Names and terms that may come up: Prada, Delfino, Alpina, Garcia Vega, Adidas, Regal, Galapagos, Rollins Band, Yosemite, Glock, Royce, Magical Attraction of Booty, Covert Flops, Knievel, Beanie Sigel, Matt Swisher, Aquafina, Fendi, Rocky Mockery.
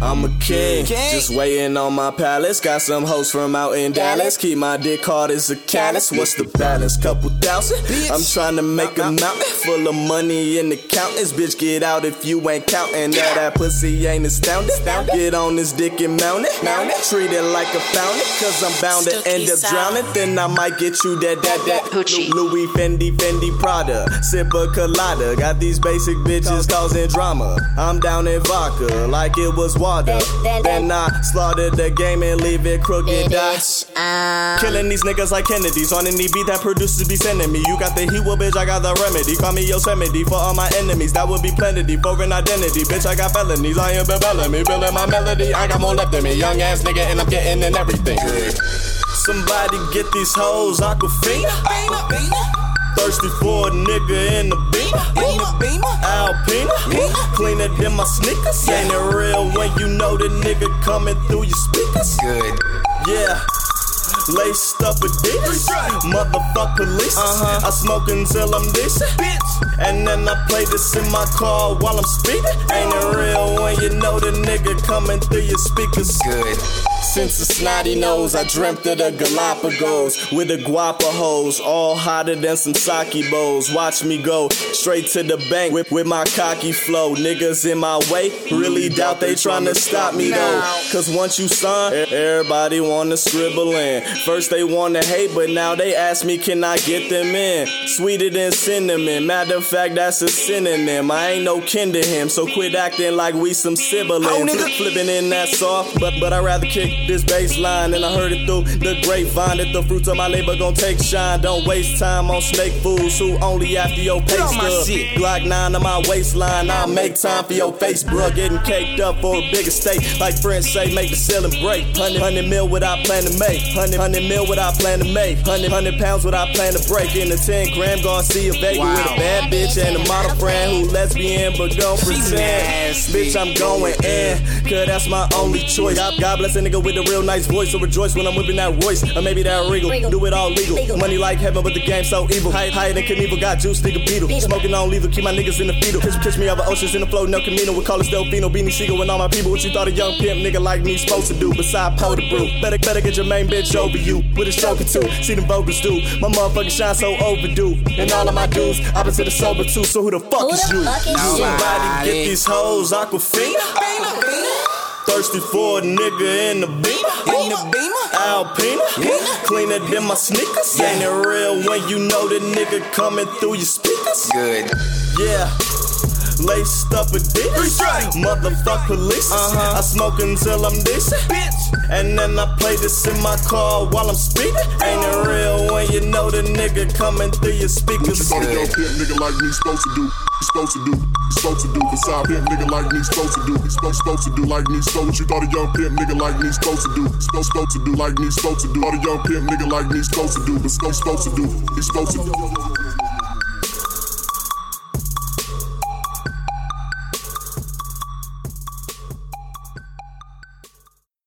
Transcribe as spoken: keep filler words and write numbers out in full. I'm a king, king, just waiting on my palace. Got some hoes from out in Dallas. Keep my dick hard as a callus. What's the balance? Couple thousand. I'm trying to make a mountain full of money in the accountants. Bitch, get out if you ain't counting. Now that pussy ain't astounded. Get on this dick and mount it. Treat it like a fountain, cause I'm bound to end up drowning. Then I might get you that, that, that Louis, Fendi, Fendi, Prada. Sip a colada. Got these basic bitches causing drama. I'm down in vodka like it was water. Then I slaughter the game and leave it crooked dots. um, Killing these niggas like Kennedys on any beat that producers be sending me. You got the heat, well bitch, I got the remedy. Call me Yosemite for all my enemies. That would be plenty for an identity. Bitch, I got felonies, I ain't been belling me. Building my melody, I got more left in me. Young ass nigga and I'm getting in everything. Somebody get these hoes Aquafina, Aquafina. Thirsty for a nigga in the beamer, in the beamer. Alpina, Beamer. Cleaner than my sneakers. Yeah. Ain't it real when you know the nigga coming through your speakers? Good. Yeah. Laced up Adidas, motherfuck police. Uh-huh. I smoke until I'm decent, bitch. And then I play this in my car while I'm speeding. Ain't it real when you know the nigga coming through your speakers? Good. Since a snotty nose, I dreamt of the Galapagos with the guapa hoes, all hotter than some sake bowls. Watch me go straight to the bank with, with my cocky flow. Niggas in my way, really doubt they tryna stop me though. Cause once you sign, everybody wanna scribble in. First they wanna hate, but now they ask me, can I get them in? Sweeter than cinnamon, matter of fact, that's a synonym. I ain't no kin to him, so quit acting like we some siblings. Oh, nigga. Flipping in that soft, but, but I'd rather kick this baseline. And I heard it through the grapevine that the fruits of my labor gon' take shine. Don't waste time on snake fools who only after your pay stub. Glock nine on my waistline, I'll make time for your face, bruh. Getting caked up for a bigger stake. Like friends say, make the ceiling break. Hundred, hundred mil what I plan to make. Hundred Hundred mil what I plan to make. Hundred hundred pounds what I plan to break. In a ten gram Garcia Vega, wow, with a bad bitch and a model friend who lesbian but don't pretend. Bitch, I'm going in, cause that's my only choice. God, God bless a nigga with a real nice voice. So rejoice when I'm whipping that Royce or maybe that Regal. Do it all legal. Money like heaven but the game so evil. High, higher than Knievel, got juice, nigga beetle. Smoking on lethal, keep my niggas in the fetal. Kiss, kiss me over oceans in the flow, no Camino. We call us Delfino, Beanie Sigel and all my people. What you thought a young pimp nigga like me supposed to do? Beside Poe the brew, better, better get your main bitch over you with a stroke or two. See them vocals do. My motherfucking shine so overdue. And all of my dudes, I've been to the sober too. So who the fuck who is the you? Fuck is Somebody you? Get these hoes Aquafina, Aquafina. Thirsty for a nigga in the beamer, in the beamer. Alpina, Beamer. Cleaner than my sneakers. Yeah. Ain't it real when you know the nigga coming through your speakers? Good. Yeah. Laced up Adidas, motherfuck police. Uh-huh. I smoke until I'm decent, bitch. And then I play this in my car while I'm speeding. Ain't it real when you know the nigga coming through your speakers? What you thought a pimp nigga like me supposed to do? Supposed to do, supposed to do. Beside pimp nigga like me supposed to do, supposed supposed to do like me. So what you thought a young pimp nigga like me supposed to do? Supposed supposed to do like me supposed to do. Thought a young pimp nigga like me supposed to do, but supposed supposed to do. He's supposed to do.